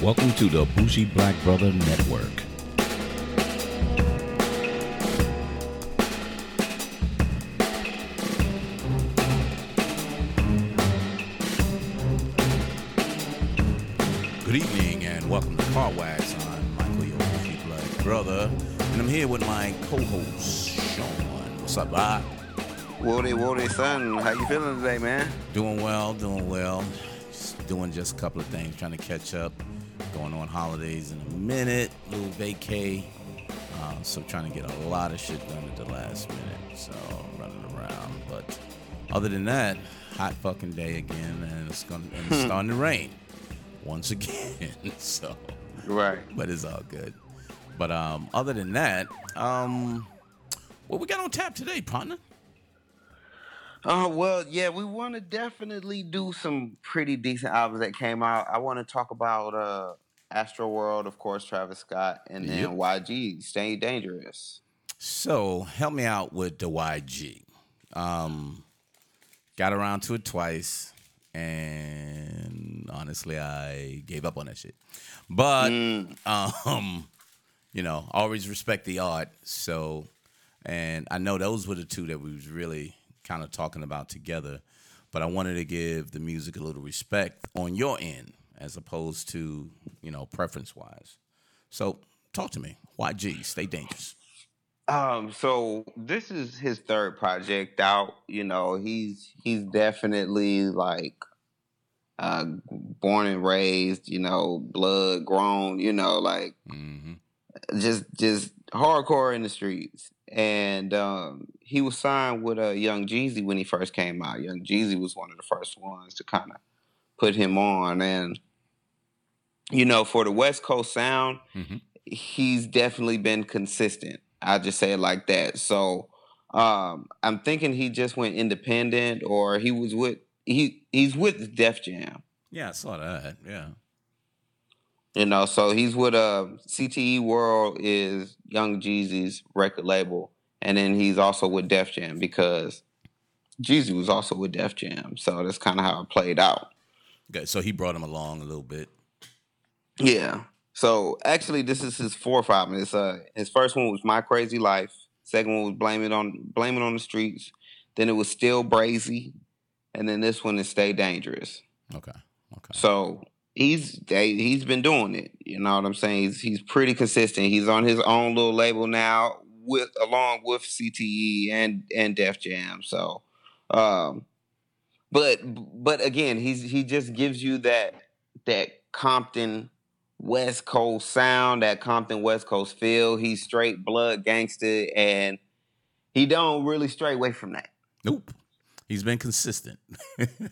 Welcome to the Bushy Black Brother Network. Good evening and welcome to Car Wax. I'm Michael, your Bushy Black Brother, and I'm here with my co-host, Sean. What's up, Bob? Woody, son. How you feeling today, man? Doing well. Just doing just a couple of things, trying to catch up. Going on holidays in a minute, little vacay. So trying to get a lot of shit done at the last minute. So running around, but other than that, hot fucking day again, and it's starting to rain once again. So right, but it's all good. But other than that, what we got on tap today, partner? We want to definitely do some pretty decent albums that came out. I want to talk about Astroworld, of course, Travis Scott, and then YG, Stay Dangerous. So help me out with the YG. Got around to it twice, and honestly, I gave up on that shit. But, always respect the art. So, and I know those were the two that we was really kind of talking about together, but I wanted to give the music a little respect on your end as opposed to, preference wise. So talk to me. YG, Stay Dangerous. So this is his third project out. He's definitely like born and raised, blood grown, just hardcore in the streets. And he was signed with Young Jeezy when he first came out. Young Jeezy was one of the first ones to kind of put him on. And, for the West Coast sound, he's definitely been consistent. I'll just say it like that. So I'm thinking he just went independent, or he was with he's with Def Jam. Yeah, I saw that. Yeah. So he's with CTE World is Young Jeezy's record label, and then he's also with Def Jam because Jeezy was also with Def Jam. So that's kind of how it played out. Okay, so he brought him along a little bit. Yeah. So actually, this is his fourth album. It's his first one was My Crazy Life. Second one was Blame It on the Streets. Then it was Still Brazy, and then this one is Stay Dangerous. Okay. So. He's been doing it. You know what I'm saying? He's pretty consistent. He's on his own little label now, along with CTE and Def Jam. So, but again, he just gives you that Compton West Coast sound, that Compton West Coast feel. He's straight blood gangster, and he don't really stray away from that. Nope, he's been consistent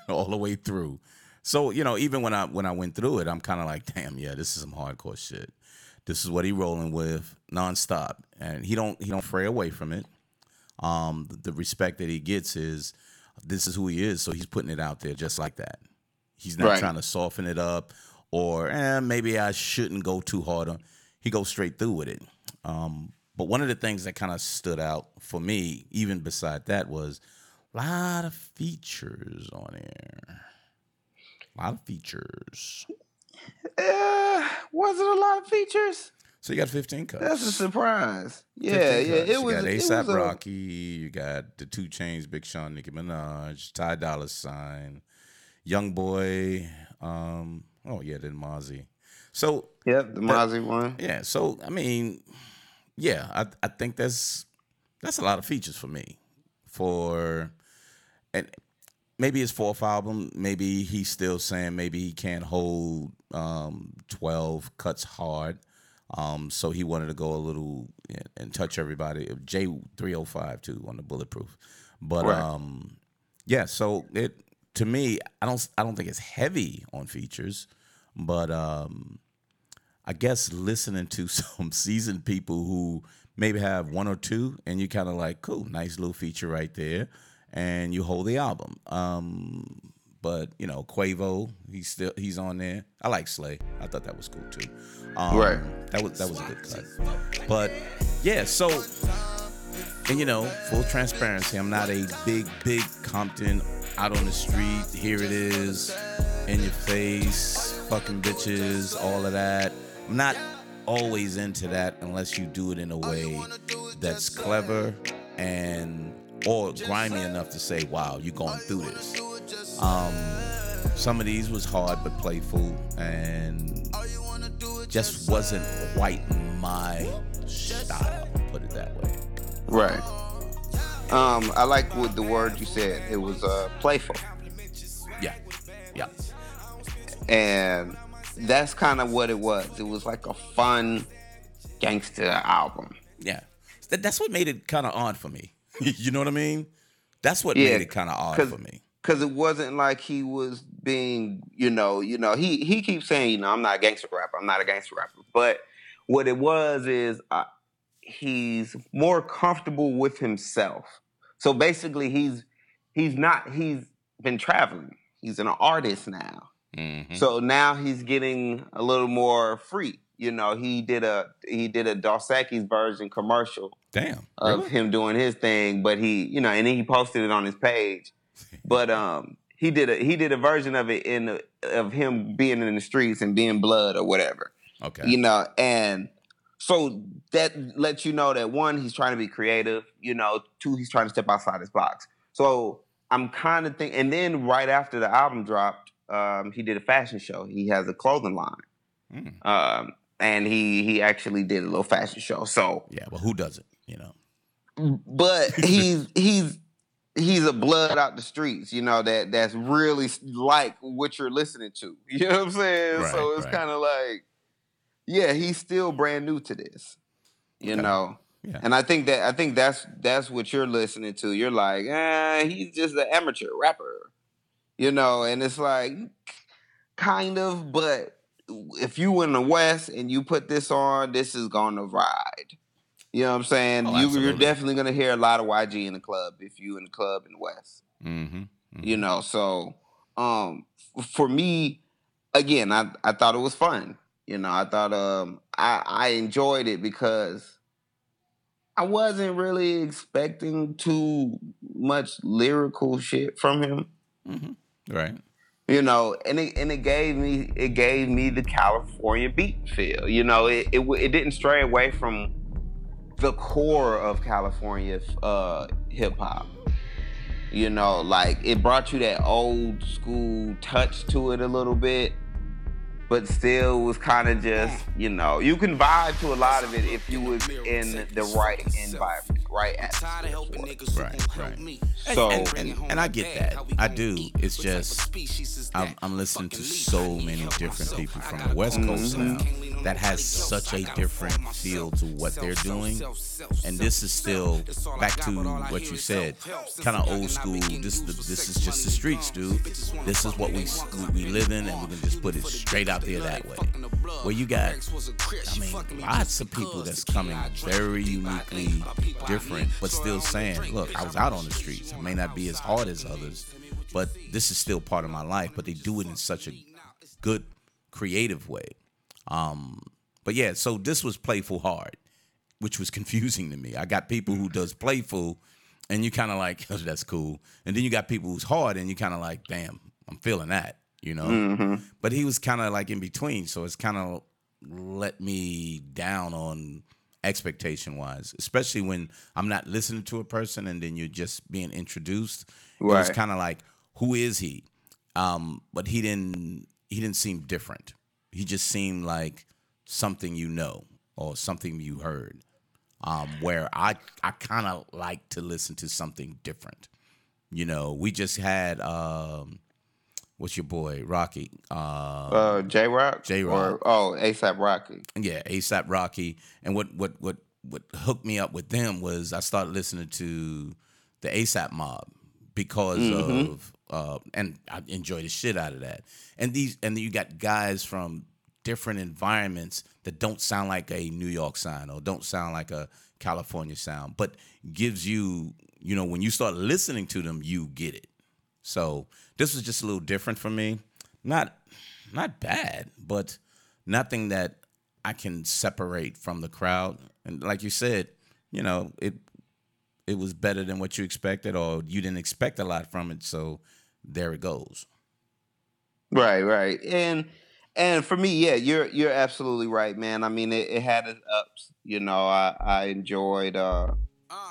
all the way through. So, even when I went through it, I'm kind of like, damn, yeah, this is some hardcore shit. This is what he rolling with nonstop, and he don't fray away from it. The respect that he gets is this is who he is, so he's putting it out there just like that. He's not trying to soften it up or maybe I shouldn't go too hard on. He goes straight through with it. But one of the things that kind of stood out for me, even beside that, was a lot of features on there. A lot of features. Was it a lot of features? So you got 15 cuts. That's a surprise. Yeah, it was. You got A$AP Rocky. You got the 2 Chainz, Big Sean, Nicki Minaj, Ty Dolla $ign, Young Boy. Then Mozzy. So yep, the Mozzy one. Yeah. So I think that's a lot of features for me. Maybe his fourth album, maybe he's still saying maybe he can't hold 12 cuts hard. So he wanted to go a little and touch everybody. J-305, too, on the Bulletproof. But, so it to me, I don't think it's heavy on features. But I guess listening to some seasoned people who maybe have one or two, and you're kind of like, cool, nice little feature right there. And you hold the album. But Quavo, he's on there. I like Slay. I thought that was cool too. That was a good cut. But yeah, so full transparency, I'm not a big Compton out on the street, here it is, in your face, fucking bitches, all of that. I'm not always into that unless you do it in a way that's clever and or grimy enough to say, wow, you're going through this. Some of these was hard but playful and just wasn't quite my style, put it that way. Right. I like what the word you said. It was playful. Yeah. Yeah. And that's kind of what it was. It was like a fun gangster album. Yeah. That's what made it kind of odd for me. You know what I mean? That's what made it kind of odd for me. Because it wasn't like he was being, he keeps saying, I'm not a gangster rapper. I'm not a gangster rapper. But what it was is he's more comfortable with himself. So basically, he's been traveling. He's an artist now. Mm-hmm. So now he's getting a little more free. He did a Dos Equis version commercial. Damn, really? Of him doing his thing, but and he posted it on his page. But he did a version of it of him being in the streets and being blood or whatever. Okay, and so that lets you know that one, he's trying to be creative. Two, he's trying to step outside his box. So I'm kind of thinking, and then right after the album dropped, he did a fashion show. He has a clothing line. Mm. And he actually did a little fashion show. So yeah, well, who doesn't? But he's a blood out the streets. That's really like what you're listening to. You know what I'm saying? Right, so it's kind of like, yeah, he's still brand new to this. You know. Yeah. And I think that's what you're listening to. You're like, he's just an amateur rapper. And it's like kind of, but. If you in the West and you put this on, this is going to ride. You know what I'm saying? Oh, you're definitely going to hear a lot of YG in the club if you in the club in the West. Mm-hmm, mm-hmm. So for me, again, I thought it was fun. I thought I enjoyed it because I wasn't really expecting too much lyrical shit from him. Mm-hmm. Right. And it gave me the California beat feel. It didn't stray away from the core of California hip hop. It brought you that old school touch to it a little bit, but still was kind of just you can vibe to a lot of it if you was in the right environment. Right at right. So and I get that. I do. It's just I'm listening to so many different people from the West Coast now that has such a different feel to what they're doing. And this is still back to what you said, kind of old school. This is just the streets, dude. This is what we live in, and we can just put it straight out there that way. Where you got, lots of people that's coming very uniquely different, but still saying, look, I was out on the streets. I may not be as hard as others, but this is still part of my life. But they do it in such a good, creative way. But yeah, so this was playful hard, which was confusing to me. I got people who does playful, and you kind of like, oh, that's cool. And then you got people who's hard, and you kind of like, damn, I'm feeling that. Mm-hmm. But he was kind of like in between, so it's kind of let me down on expectation-wise, especially when I'm not listening to a person and then you're just being introduced. Right. It was kind of like, who is he? But he didn't seem different. He just seemed like something or something you heard, where I kind of like to listen to something different. We just had... what's your boy, Rocky? J-Rock? J-Rock. A$AP Rocky. Yeah, A$AP Rocky. And what hooked me up with them was I started listening to the A$AP Mob because of, and I enjoyed the shit out of that. And you got guys from different environments that don't sound like a New York sound or don't sound like a California sound, but gives you, when you start listening to them, you get it. So this was just a little different for me. Not bad, but nothing that I can separate from the crowd. And like you said, it was better than what you expected, or you didn't expect a lot from it. So there it goes. Right, right. And for me, yeah, you're absolutely right, man. I mean, it had its ups. You know, I enjoyed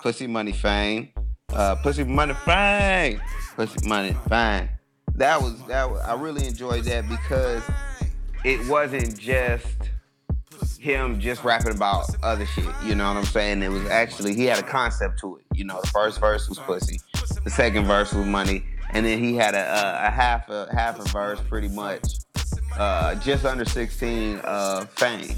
Pussy Money Fame. Pussy Money Fame. Pussy Money Fame. That was I really enjoyed that because it wasn't just him just rapping about other shit, you know what I'm saying? It was actually, he had a concept to it. You know, the first verse was pussy, the second verse was money, and then he had a half a verse pretty much, just under 16 fame,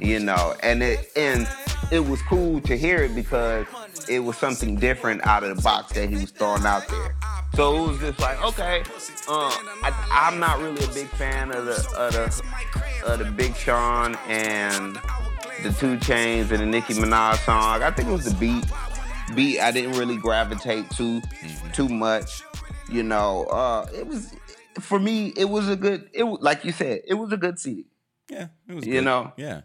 you know. And it was cool to hear it because it was something different out of the box that he was throwing out there. So it was just like, okay, I'm not really a big fan of the Big Sean and the 2 Chainz and the Nicki Minaj song. I think it was the beat I didn't really gravitate to too much, you know. It was, for me, it was a good. It like you said, it was a good CD. Yeah, it was. You good. Know. Yeah.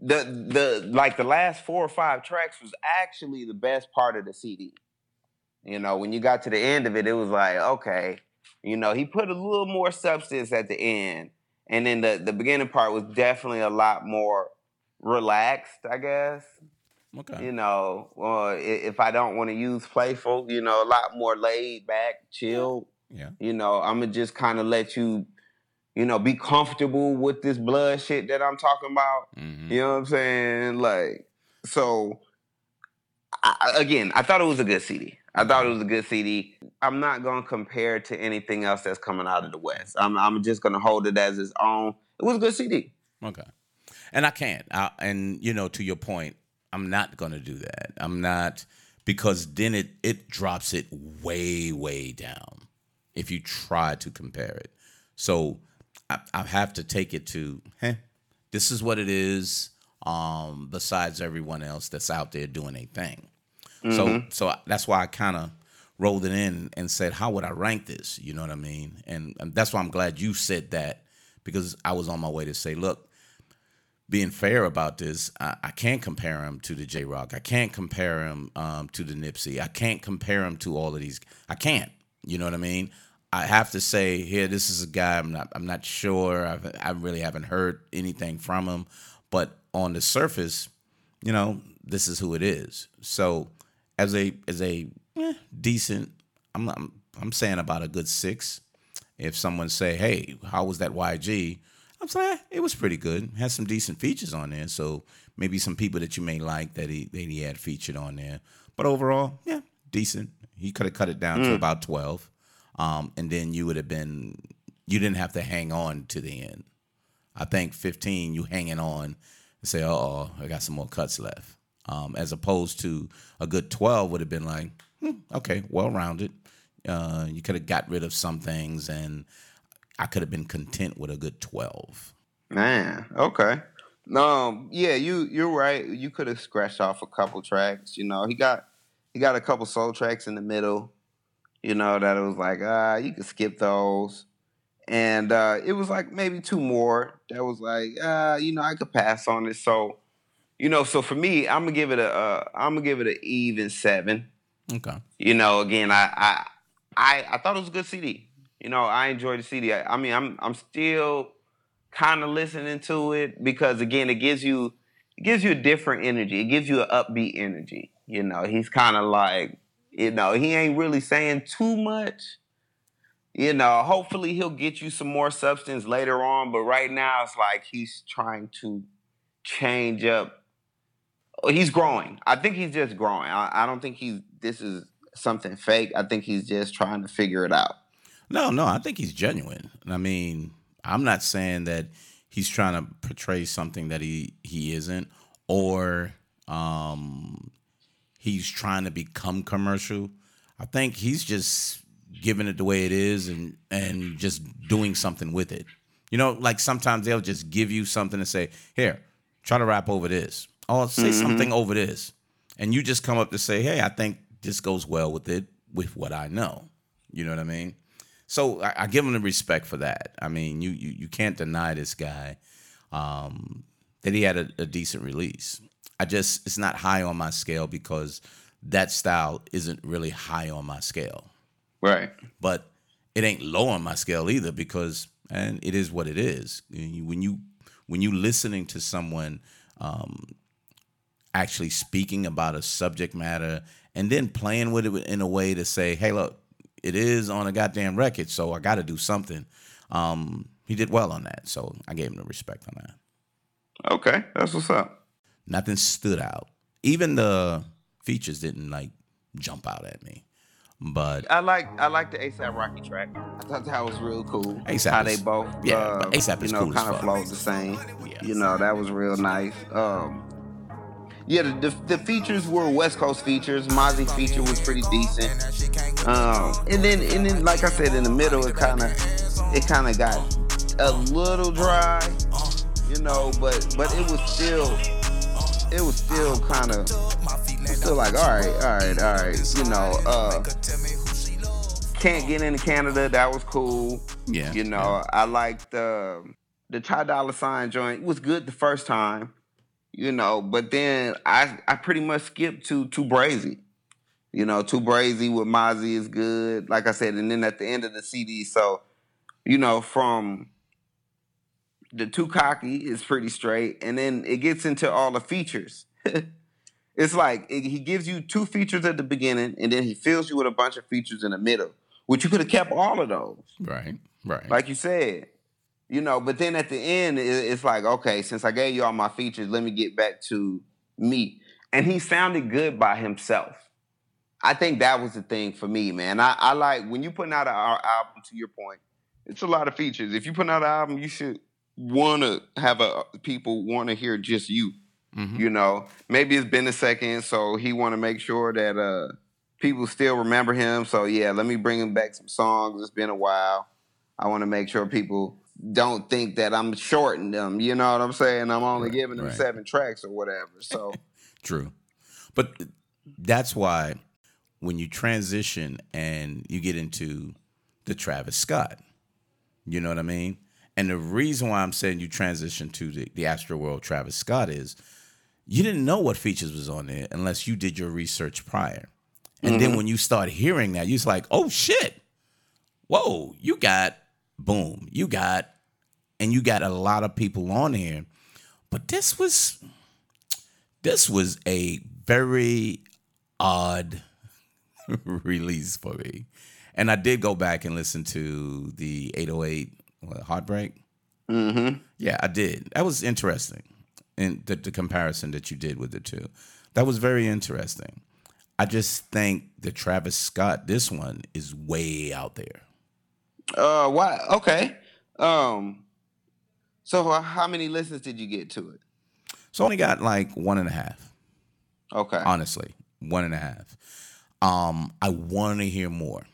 The last 4 or 5 tracks was actually the best part of the CD. You know, when you got to the end of it, it was like, okay, you know, he put a little more substance at the end. And then the beginning part was definitely a lot more relaxed, I guess. Okay. You know, if I don't want to use playful, you know, a lot more laid back, chill. Yeah. You know, I'm going to just kind of let you, you know, be comfortable with this blood shit that I'm talking about. Mm-hmm. You know what I'm saying? Like, so, I thought it was a good CD. I thought it was a good CD. I'm not going to compare it to anything else that's coming out of the West. I'm just going to hold it as its own. It was a good CD. Okay. And I can't. And, you know, to your point, I'm not going to do that. I'm not, because then it drops it way, way down if you try to compare it. So I have to take it to, this is what it is, besides everyone else that's out there doing a thing. Mm-hmm. So that's why I kind of rolled it in and said, how would I rank this? You know what I mean? And that's why I'm glad you said that, because I was on my way to say, look, being fair about this, I can't compare him to the J-Rock. I can't compare him to the Nipsey. I can't compare him to all of these. I can't. You know what I mean? I have to say, here, this is a guy I'm not sure. I really haven't heard anything from him. But on the surface, you know, this is who it is. So as a decent, I'm saying about a good 6. If someone say, hey, how was that YG? I'm saying it was pretty good. It has some decent features on there. So maybe some people that you may like that he had featured on there. But overall, yeah, decent. He could have cut it down to about 12. And then you didn't have to hang on to the end. I think 15, you hanging on and say, I got some more cuts left. As opposed to a good 12 would have been like, okay, well-rounded. You could have got rid of some things, and I could have been content with a good 12. Man, okay. Yeah, you're right. You could have scratched off a couple tracks. You know, he got a couple soul tracks in the middle. You know, that it was like, you could skip those, and it was like maybe 2 more that was like, you know, I could pass on it. So. You know, so for me, I'm gonna give it an even 7. Okay. You know, again, I thought it was a good CD. You know, I enjoyed the CD. I'm still kind of listening to it because, again, it gives you a different energy. It gives you an upbeat energy. You know, he's kind of like, you know, he ain't really saying too much. You know, hopefully he'll get you some more substance later on, but right now it's like he's trying to change up. He's growing. I think he's just growing. I don't think this is something fake. I think he's just trying to figure it out. No, I think he's genuine. I mean, I'm not saying that he's trying to portray something that he isn't, or he's trying to become commercial. I think he's just giving it the way it is and just doing something with it. You know, like sometimes they'll just give you something and say, here, try to rap over this. I'll say something over this. And you just come up to say, hey, I think this goes well with it, with what I know. You know what I mean? So I give him the respect for that. I mean, you can't deny this guy that he had a decent release. It's not high on my scale because that style isn't really high on my scale. Right. But it ain't low on my scale either, because, and it is what it is. When you listening to someone actually speaking about a subject matter and then playing with it in a way to say, hey, look, it is on a goddamn record, so I got to do something. He did well on that, so I gave him the respect on that. Okay, that's what's up. Nothing stood out. Even the features didn't like jump out at me. But I like the A$AP Rocky track. I thought that was real cool. A$AP, how they both, but A$AP is cool, kind of flowed the same. Yeah. You know, that was real nice. Yeah, the features were West Coast features. Mozzy feature was pretty decent. And then like I said, in the middle it kind of got a little dry, you know, but it was still kind of still like all right, you know. Can't Get Into Canada, that was cool. Yeah, you know, yeah. I liked the Ty Dolla $ign joint. It was good the first time, you know, but then I pretty much skipped to Too Brazy. You know, Too Brazy with Mozzy is good, like I said, and then at the end of the CD, so you know, from the Too Cocky is pretty straight, and then it gets into all the features. It's like he gives you two features at the beginning, and then he fills you with a bunch of features in the middle, which you could have kept all of those. Right. Like you said, you know, but then at the end, it's like, okay, since I gave you all my features, let me get back to me. And he sounded good by himself. I think that was the thing for me, man. I like, when you're putting out an album, to your point, it's a lot of features. If you're putting out an album, you should want to have people want to hear just you. Mm-hmm. You know, maybe it's been a second, so he want to make sure that people still remember him. So yeah, let me bring him back some songs. It's been a while. I want to make sure people don't think that I'm shorting them. You know what I'm saying? I'm only giving them 7 tracks or whatever. So true, but that's why when you transition and you get into the Travis Scott, you know what I mean? And the reason why I'm saying you transition to the Astroworld Travis Scott is you didn't know what features was on there unless you did your research prior. And then when you start hearing that, you're just like, oh, shit. Whoa, you got Boom. You got a lot of people on here. But this was a very odd release for me. And I did go back and listen to the 808. What, Heartbreak? Mm-hmm. Yeah, I did. That was interesting. And the comparison that you did with the two. That was very interesting. I just think the Travis Scott, this one, is way out there. Why? Okay. So how many listens did you get to it? So I only got like 1.5. Okay. Honestly, 1.5. I want to hear more.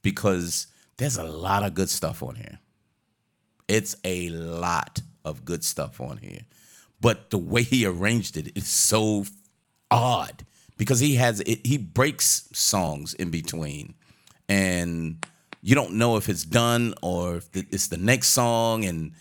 Because there's a lot of good stuff on here. It's a lot of good stuff on here. But the way he arranged it is so odd because he breaks songs in between. And you don't know if it's done or if it's the next song. And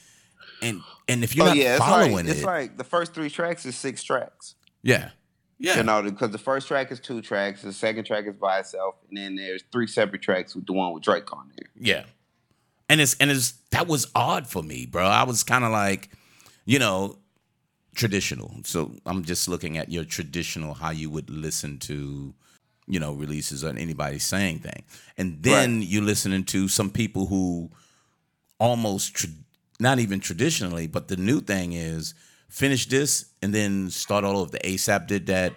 if you're not following it. It's like the first 3 tracks is 6 tracks. Yeah. Yeah. You know, because the first track is 2 tracks, the second track is by itself, and then there's 3 separate tracks with the one with Drake on there. Yeah. And it's that was odd for me, bro. I was kind of like, you know, traditional. So I'm just looking at your traditional, how you would listen to, you know, releases on anybody saying thing. And then you're listening to some people who almost, not even traditionally, but the new thing is, finish this and then start all over. The A$AP did that.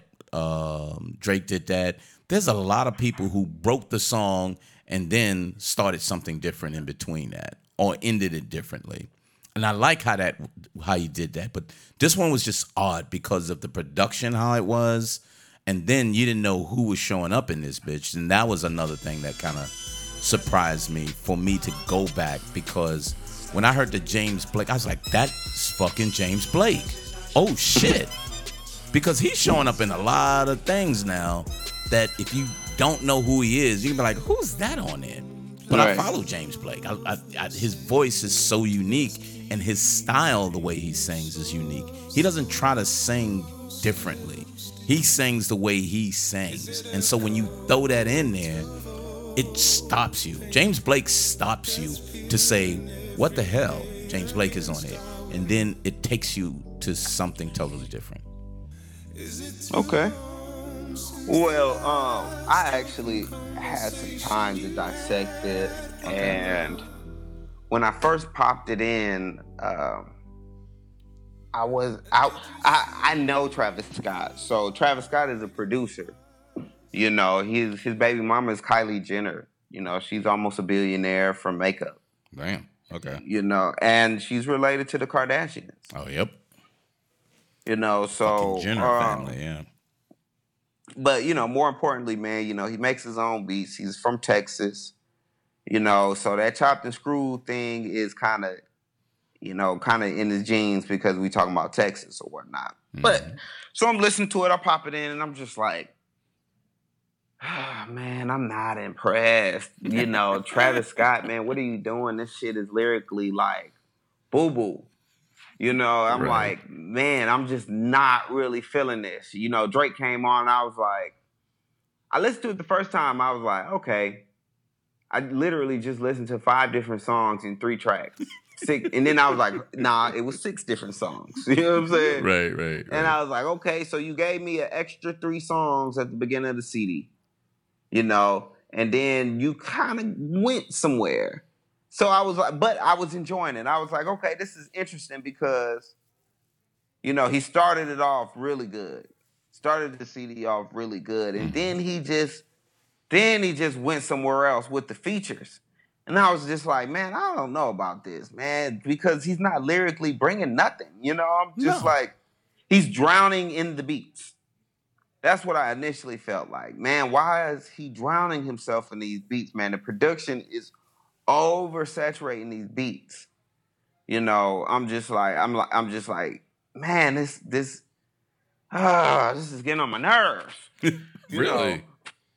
Drake did that. There's a lot of people who broke the song and then started something different in between that or ended it differently. And I like how you did that. But this one was just odd because of the production, how it was. And then you didn't know who was showing up in this bitch. And that was another thing that kind of surprised me for me to go back, because when I heard the James Blake, I was like, that's fucking James Blake. Oh, shit. Because he's showing up in a lot of things now that if you don't know who he is, you can be like, who's that on there? But I follow James Blake. His voice is so unique, and his style, the way he sings, is unique. He doesn't try to sing differently. He sings the way he sings. And so when you throw that in there, it stops you. James Blake stops you to say, what the hell? James Blake is on here. And then it takes you to something totally different. Okay. Well, I actually had some time to dissect this. Okay. And when I first popped it in, I know Travis Scott. So Travis Scott is a producer. You know, his baby mama is Kylie Jenner. You know, she's almost a billionaire from makeup. Damn. Okay. You know, and she's related to the Kardashians. Oh, yep. You know, so like Jenner family, yeah. But, you know, more importantly, man, you know, he makes his own beats. He's from Texas. You know, so that chopped and screwed thing is kind of, you know, kind of in his jeans because we talking about Texas or whatnot. Mm-hmm. But so I'm listening to it, I pop it in, and I'm just like, oh, man, I'm not impressed. You know, Travis Scott, man, what are you doing? This shit is lyrically like boo-boo. You know, I'm right. Like, man, I'm just not really feeling this. You know, Drake came on, I was like, I listened to it the first time, I was like, okay. I literally just listened to 5 different songs in 3 tracks. 6, and then I was like, nah, it was 6 different songs. You know what I'm saying? Right. And I was like, okay, so you gave me an extra 3 songs at the beginning of the CD. You know, and then you kind of went somewhere. So I was like, but I was enjoying it. I was like, okay, this is interesting because, you know, he started it off really good. Started the CD off really good. And then he just went somewhere else with the features. And I was just like, man, I don't know about this, man, because he's not lyrically bringing nothing. You know, I'm just like, he's drowning in the beats. That's what I initially felt like. Man, why is he drowning himself in these beats, man? The production is oversaturating these beats. You know, I'm just like, man, this is getting on my nerves. Really? Know?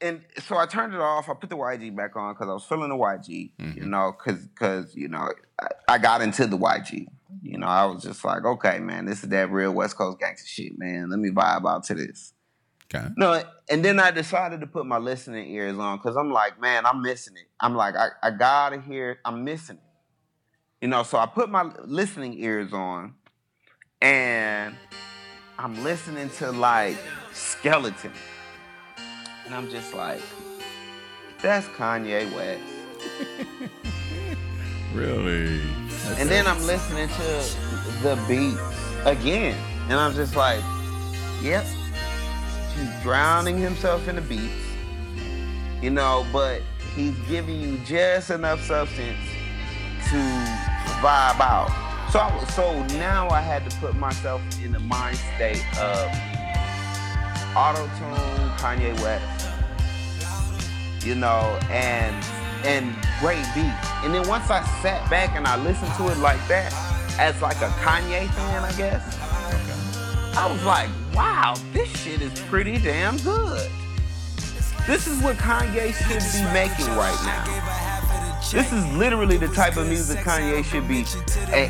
And so I turned it off. I put the YG back on because I was feeling the YG, mm-hmm. you know, because you know, I got into the YG. You know, I was just like, okay, man, this is that real West Coast gangster shit, man. Let me vibe out to this. Okay. No, and then I decided to put my listening ears on because I'm like, man, I'm missing it. I'm like, I gotta hear, I'm missing it. You know, so I put my listening ears on and I'm listening to like Skeleton. And I'm just like, that's Kanye West. Really? That's and then I'm listening to the beat again. And I'm just like, yep. He's drowning himself in the beats, you know, but he's giving you just enough substance to vibe out. So now I had to put myself in the mind state of auto-tune Kanye West, you know, and great beats. And then once I sat back and I listened to it like that, as like a Kanye fan, I guess, I was like, wow, this shit is pretty damn good. This is what Kanye should be making right now. This is literally the type of music Kanye should be,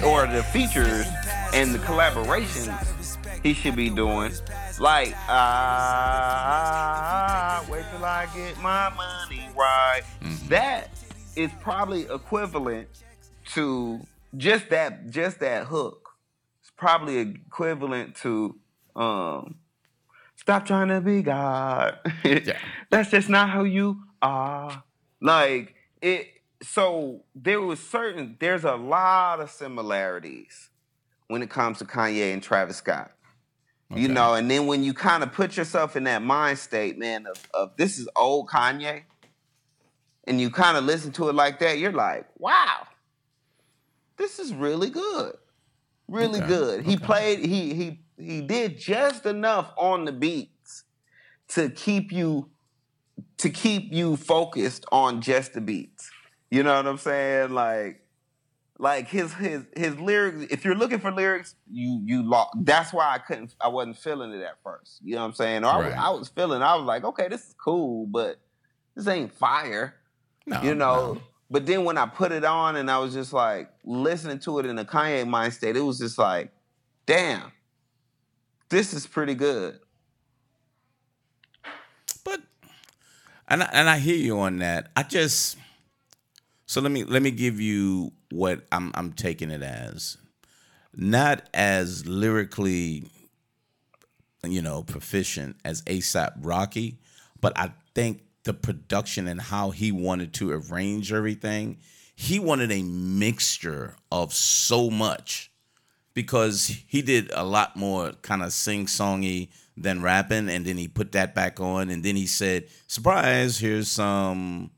or the features and the collaborations he should be doing. Like, wait till I get my money right. That is probably equivalent to just that hook. Probably equivalent to stop trying to be God. Yeah. That's just not how you are. Like it. So there's a lot of similarities when it comes to Kanye and Travis Scott. Okay. You know, and then when you kind of put yourself in that mind state, man, of this is old Kanye, and you kind of listen to it like that, you're like, wow, this is really good. Really okay. good. He okay. played, he did just enough on the beats to keep you focused on just the beats. You know what I'm saying? Like his lyrics, if you're looking for lyrics, you lost. That's why I wasn't feeling it at first. You know what I'm saying? Or right. I was like, okay, this is cool, but this ain't fire. No, you know. No. But then when I put it on and I was just like listening to it in a Kanye mind state, it was just like, damn, this is pretty good. But And I hear you on that. I just so let me give you what I'm taking it as, not as lyrically, proficient as A$AP Rocky, but I think the production and how he wanted to arrange everything, he wanted a mixture of so much, because he did a lot more kind of sing-songy than rapping, and then he put that back on, and then he said, surprise, here's some,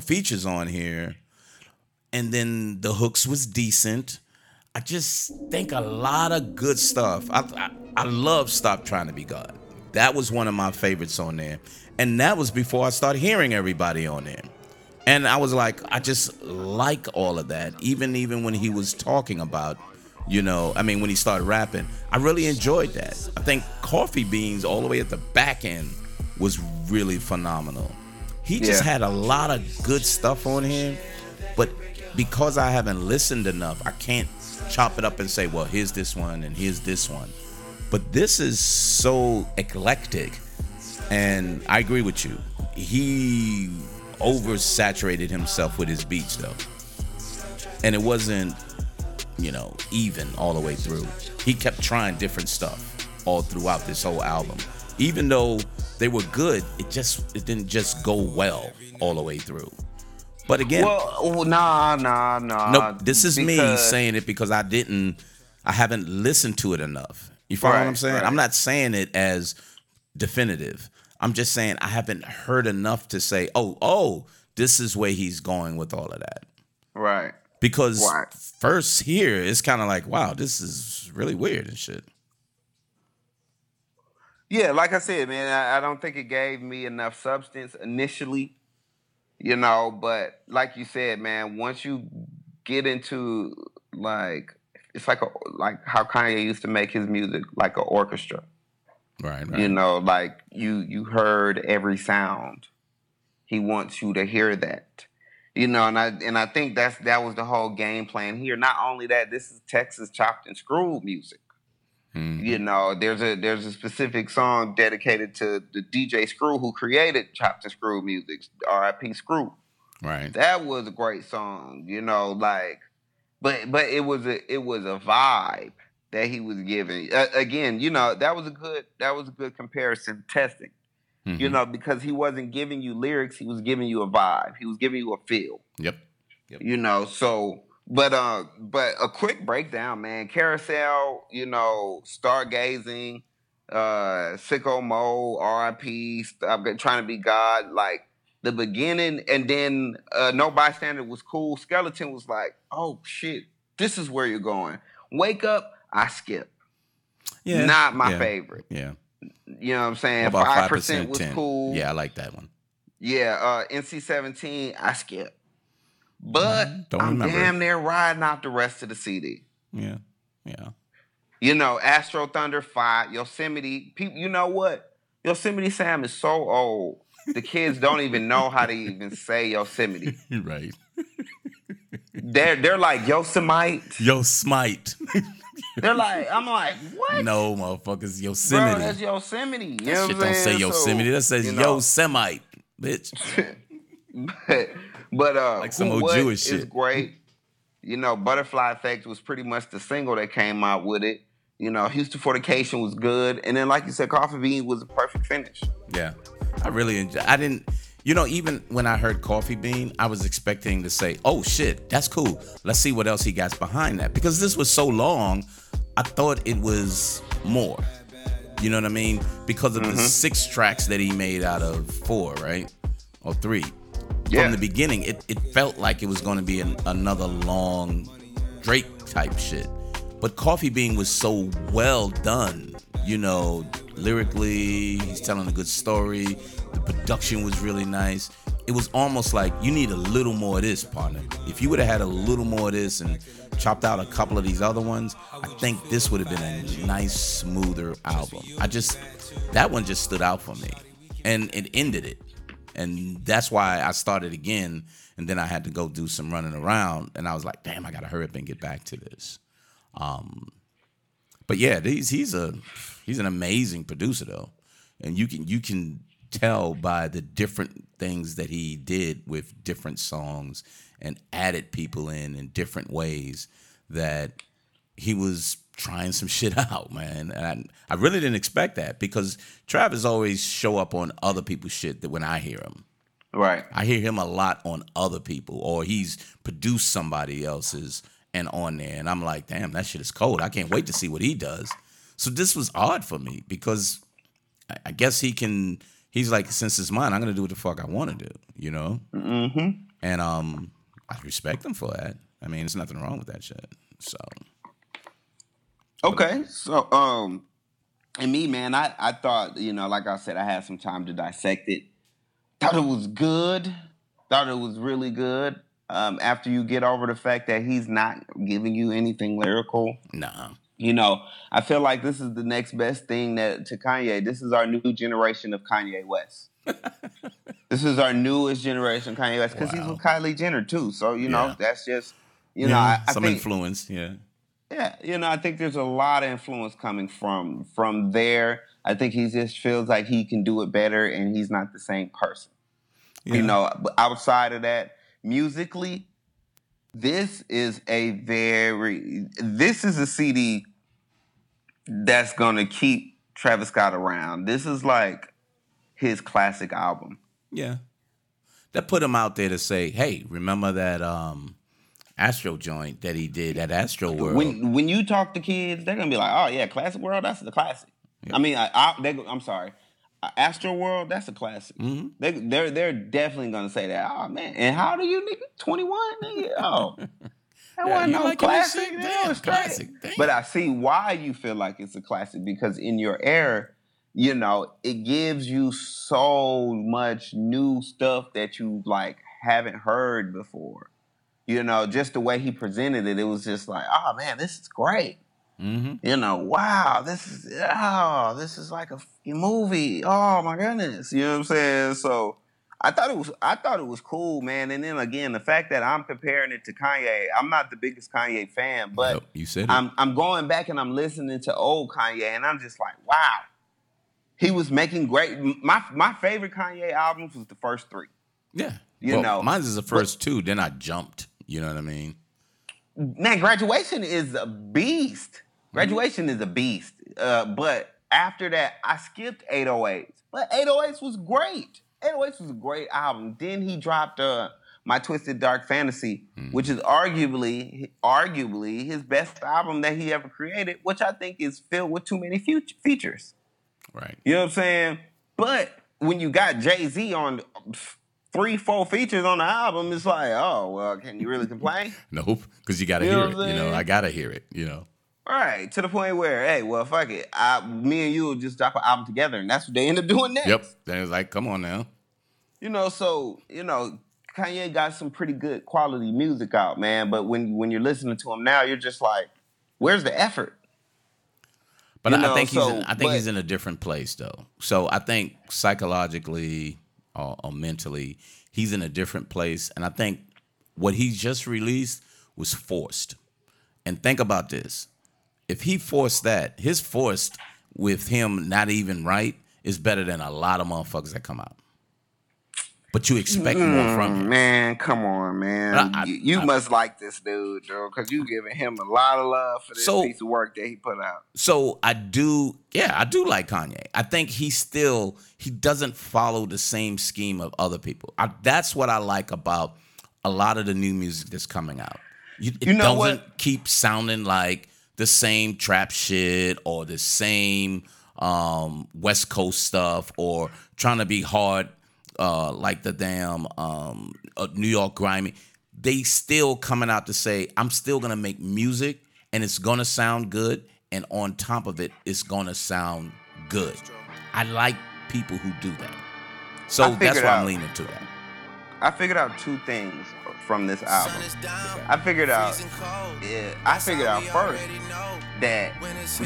features on here, and then the hooks was decent. I just think a lot of good stuff. I love Stop Trying to Be God. That was one of my favorites on there, and that was before I started hearing everybody on there. And I was like, I just like all of that, even when he was talking about, when he started rapping, I really enjoyed that. I think Coffee Beans all the way at the back end was really phenomenal. He just had a lot of good stuff on him, but because I haven't listened enough, I can't chop it up and say, well, here's this one and here's this one. But this is so eclectic, and I agree with you. He oversaturated himself with his beats, though, and it wasn't, even all the way through. He kept trying different stuff all throughout this whole album. Even though they were good, it didn't just go well all the way through. But again, nah. No, this is me saying it because I haven't listened to it enough. You follow what I'm saying? Right. I'm not saying it as definitive. I'm just saying I haven't heard enough to say, oh, this is where he's going with all of that. Right. Because first here, it's kind of like, wow, this is really weird and shit. Yeah, like I said, man, I don't think it gave me enough substance initially, but like you said, man, once you get into it's like how Kanye used to make his music, like an orchestra. Right. You heard every sound. He wants you to hear that. And I think that was the whole game plan here. Not only that, this is Texas chopped and screwed music. Mm-hmm. There's a specific song dedicated to the DJ Screw who created chopped and screwed music, R.I.P. Screw. Right. That was a great song, But it was a vibe that he was giving. Again, that was a good comparison testing. Mm-hmm. Because he wasn't giving you lyrics, he was giving you a vibe. He was giving you a feel. Yep. But a quick breakdown, man. Carousel, Stargazing, Sicko Mode, R.I.P. Stop Trying to Be God, the beginning, and then No Bystander was cool. Skeleton was like, oh shit, this is where you're going. Wake Up, I skip. Yeah. Not my favorite. Yeah. You know what I'm saying? About 5% was 10. Cool. Yeah, I like that one. Yeah, NC-17, I skip. But damn near riding out the rest of the CD. Yeah. Astro Thunder 5, Yosemite. People, you know what? Yosemite Sam is so old. The kids don't even know how to even say Yosemite. Right. They're like Yosemite. They're like, I'm like, what? No, motherfuckers, Yosemite. Bro, that's Yosemite. You know what I'm saying? Don't say Yosemite. That says Yosemite, bitch. but like some old Jewish shit. It's great. Butterfly Effect was pretty much the single that came out with it. Houston Fortification was good, and then like you said, Coffee Bean was a perfect finish. Yeah. I really enjoyed. I didn't, even when I heard Coffee Bean, I was expecting to say, "Oh shit, that's cool. Let's see what else he got behind that." Because this was so long, I thought it was more. You know what I mean? Because of the 6 tracks that he made out of 4, right? Or 3. Yeah. From the beginning, it felt like it was going to be another long Drake type shit. But Coffee Bean was so well done. Lyrically, he's telling a good story. The production was really nice. It was almost like, you need a little more of this, partner. If you would have had a little more of this and chopped out a couple of these other ones, I think this would have been a nice, smoother album. That one just stood out for me. And it ended it. And that's why I started again. And then I had to go do some running around. And I was like, damn, I got to hurry up and get back to this. But yeah, he's an amazing producer though, and you can tell by the different things that he did with different songs and added people in different ways that he was trying some shit out, man. And I really didn't expect that, because Travis always show up on other people's shit that when I hear him. Right. I hear him a lot on other people, or he's produced somebody else's and on there. And I'm like, damn, that shit is cold. I can't wait to see what he does. So this was odd for me, because I guess he can, he's like, since it's mine, I'm going to do what the fuck I want to do, you know? Mm-hmm. And I respect him for that. I mean, there's nothing wrong with that shit. So. Okay. So, and me, man, I thought, you know, like I said, I had some time to dissect it. Thought it was good. Thought it was really good. After you get over the fact that he's not giving you anything lyrical. Nah. You know, I feel like this is the next best thing to Kanye. This is our new generation of Kanye West. This is our newest generation of Kanye West, because he's with Kylie Jenner too. So, you know, that's just, you know, I some think, influence. Yeah. Yeah. You know, I think there's a lot of influence coming from there. I think he just feels like he can do it better, and he's not the same person. Yeah. You know, outside of that, musically, this is a CD that's going to keep Travis Scott around. This is like his classic album. Yeah. That put him out there to say, hey, remember that Astro joint that he did at Astroworld? When you talk to kids, they're going to be like, oh, yeah, Classic World, that's the classic. Yeah. I mean, I'm sorry. Astroworld, that's a classic. Mm-hmm. They're definitely gonna say that. Oh man, and how old are you, nigga? 21, nigga. Oh, that wasn't no like classic. Damn, was classic. But I see why you feel like it's a classic, because in your era, you know, it gives you so much new stuff that you like haven't heard before. You know, just the way he presented it, it was just like, oh man, this is great. Mm-hmm. You know, wow, this is like a movie. Oh my goodness, you know what I'm saying? So I thought it was cool, man. And then again, the fact that I'm comparing it to Kanye, I'm not the biggest Kanye fan, but nope, you said it. I'm going back and I'm listening to old Kanye, and I'm just like, wow, he was making great. My favorite Kanye albums was the first three. Yeah, you know, mine is the first two. Then I jumped. You know what I mean? Man, Graduation is a beast. Graduation is a beast. But after that, I skipped 808s. But 808s was great. 808s was a great album. Then he dropped My Twisted Dark Fantasy, which is arguably his best album that he ever created, which I think is filled with too many features. Right. You know what I'm saying? But when you got Jay-Z on 3-4 features on the album, it's like, oh, well, can you really complain? Nope, because you got to hear it. You know, I got to hear it, you know. All right, to the point where, hey, well, fuck it. Me and you will just drop an album together, and that's what they end up doing next. Yep, then it's like, come on now. You know, so, you know, Kanye got some pretty good quality music out, man, but when you're listening to him now, you're just like, where's the effort? But you know, I think he's in a different place, though. So I think psychologically or mentally, he's in a different place. And I think what he just released was forced. And think about this. If he forced that, his forced with him not even right is better than a lot of motherfuckers that come out. But you expect more from him. Man, come on, man. You must like this dude, though, because you giving him a lot of love for this piece of work that he put out. So I do like Kanye. I think he doesn't follow the same scheme of other people. That's what I like about a lot of the new music that's coming out. It doesn't keep sounding like the same trap shit or the same West Coast stuff or trying to be hard. Like the damn New York grimy, they still coming out to say, I'm still going to make music and it's going to sound good. And on top of it, it's going to sound good. I like people who do that. So that's why I'm leaning to that. I figured out two things from this album. I figured out first that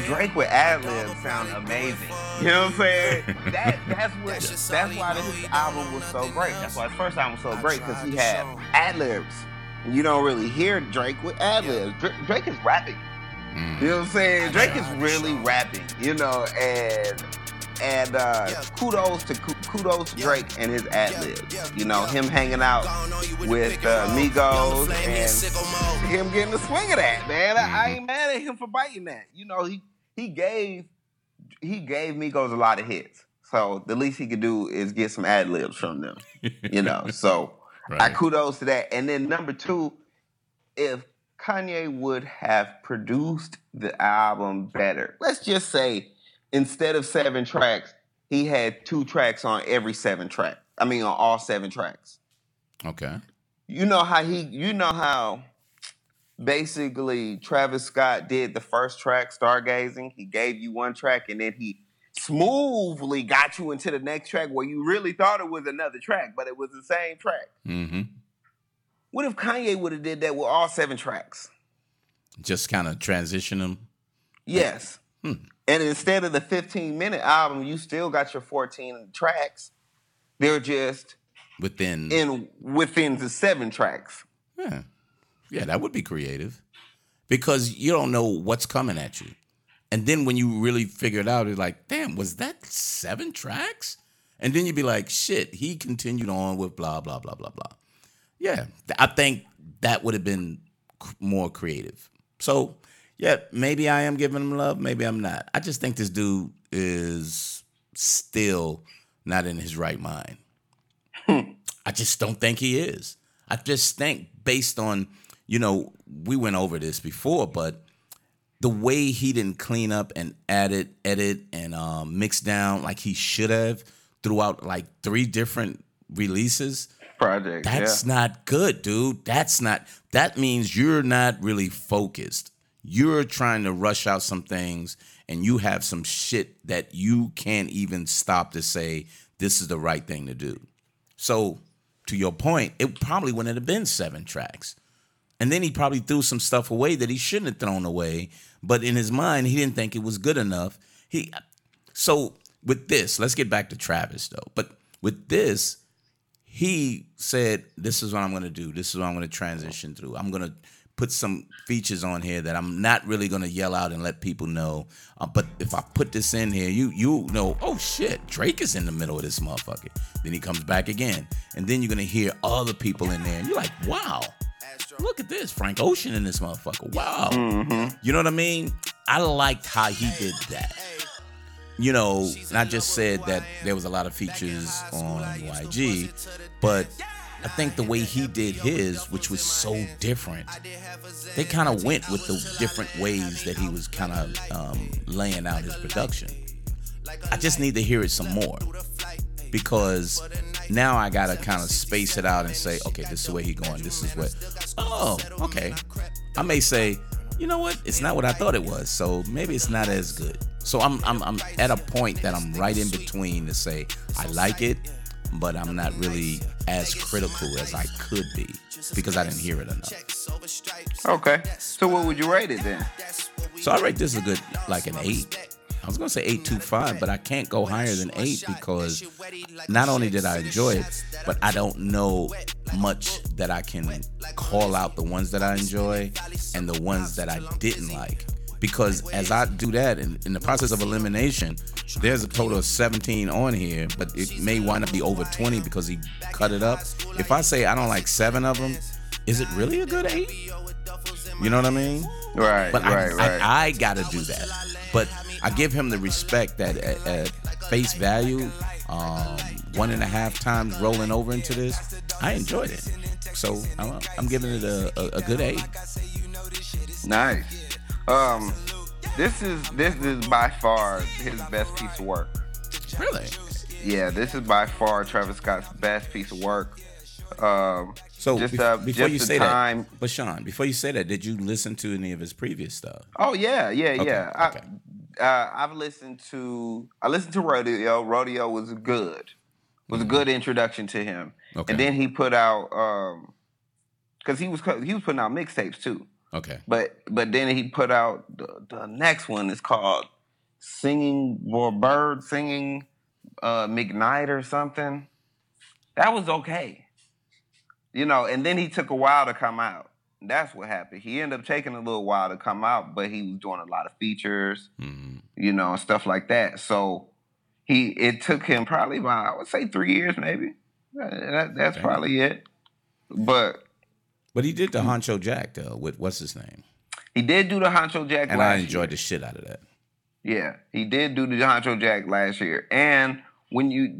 Drake with ad-libs sound amazing. You know what I'm saying? That's why this album was so great. That's why his first album was so great, because he had ad-libs. And you don't really hear Drake with ad-libs. Drake is rapping. You know what I'm saying? Drake is really rapping, you know, and And kudos to Drake and his ad-libs. You know, him hanging out with Migos and him getting the swing of that, man. I ain't mad at him for biting that. You know, he gave Migos a lot of hits. So the least he could do is get some ad-libs from them. You know, so right. I kudos to that. And then number two, if Kanye would have produced the album better, let's just say instead of 7 tracks, he had 2 tracks on every 7 track. I mean, on all 7 tracks. Okay. You know how basically Travis Scott did the first track, Stargazing. He gave you 1 track and then he smoothly got you into the next track where you really thought it was another track, but it was the same track. Mm-hmm. What if Kanye would have did that with all 7 tracks? Just kind of transition them? Yes. Hmm. And instead of the 15-minute album, you still got your 14 tracks. They're just within the 7 tracks. Yeah. Yeah, that would be creative because you don't know what's coming at you. And then when you really figure it out, it's like, damn, was that 7 tracks? And then you'd be like, shit, he continued on with blah, blah, blah, blah, blah. Yeah, I think that would have been more creative. So, yeah, maybe I am giving him love. Maybe I'm not. I just think this dude is still not in his right mind. I just don't think he is. I just think based on, you know, we went over this before, but the way he didn't clean up and edit, and mix down like he should have throughout like 3 different releases. Project, that's not good, dude. That means you're not really focused. You're trying to rush out some things and you have some shit that you can't even stop to say, this is the right thing to do. So to your point, it probably wouldn't have been 7 tracks. And then he probably threw some stuff away that he shouldn't have thrown away. But in his mind, he didn't think it was good enough. So with this, let's get back to Travis though. But with this, he said, this is what I'm going to do. This is what I'm going to transition through. I'm going to put some features on here that I'm not really going to yell out and let people know. But if I put this in here, you know, oh, shit, Drake is in the middle of this motherfucker. Then he comes back again. And then you're going to hear other people in there. And you're like, wow, look at this. Frank Ocean in this motherfucker. Wow. Mm-hmm. You know what I mean? I liked how he did that. You know, and I just said that there was a lot of features on YG, but I think the way he did his, which was so different, they kind of went with the different ways that he was kind of laying out his production. I just need to hear it some more because now I got to kind of space it out and say, okay, this is where he's going. This is what, oh, okay. I may say, you know what? It's not what I thought it was, so maybe it's not as good. So I'm at a point that I'm right in between to say I like it, but I'm not really as critical as I could be because I didn't hear it enough. Okay. So what would you rate it then? So I rate this a good like an 8. I was gonna say 8.25, but I can't go higher than 8 because not only did I enjoy it, but I don't know much that I can call out the ones that I enjoy and the ones that I didn't like. Because as I do that in the process of elimination, there's a total of 17 on here, but it may wind up be over 20 because he cut it up. If I say I don't like 7 of them, is it really a good 8? You know what I mean? Right, but right. I gotta do that. But I give him the respect that at face value, 1.5 times rolling over into this, I enjoyed it. So I'm giving it a good 8. Nice. This is by far his best piece of work. Really? Yeah, this is by far Travis Scott's best piece of work. But Sean, before you say that, did you listen to any of his previous stuff? Oh yeah. Okay. I listened to Rodeo. Rodeo was good. Was a good introduction to him. Okay. And then he put out because he was putting out mixtapes too. Okay. But then he put out the next one is called Bird Singing McKnight or something. That was okay. You know, and then he took a while to come out. That's what happened. He ended up taking a little while to come out, but he was doing a lot of features, you know, and stuff like that. So It took him probably about, I would say, 3 years maybe. That's okay. Probably it. But he did the Huncho Jack though with what's his name. He did do the Huncho Jack, and I enjoyed the shit out of that. Yeah, he did do the Huncho Jack last year, and when you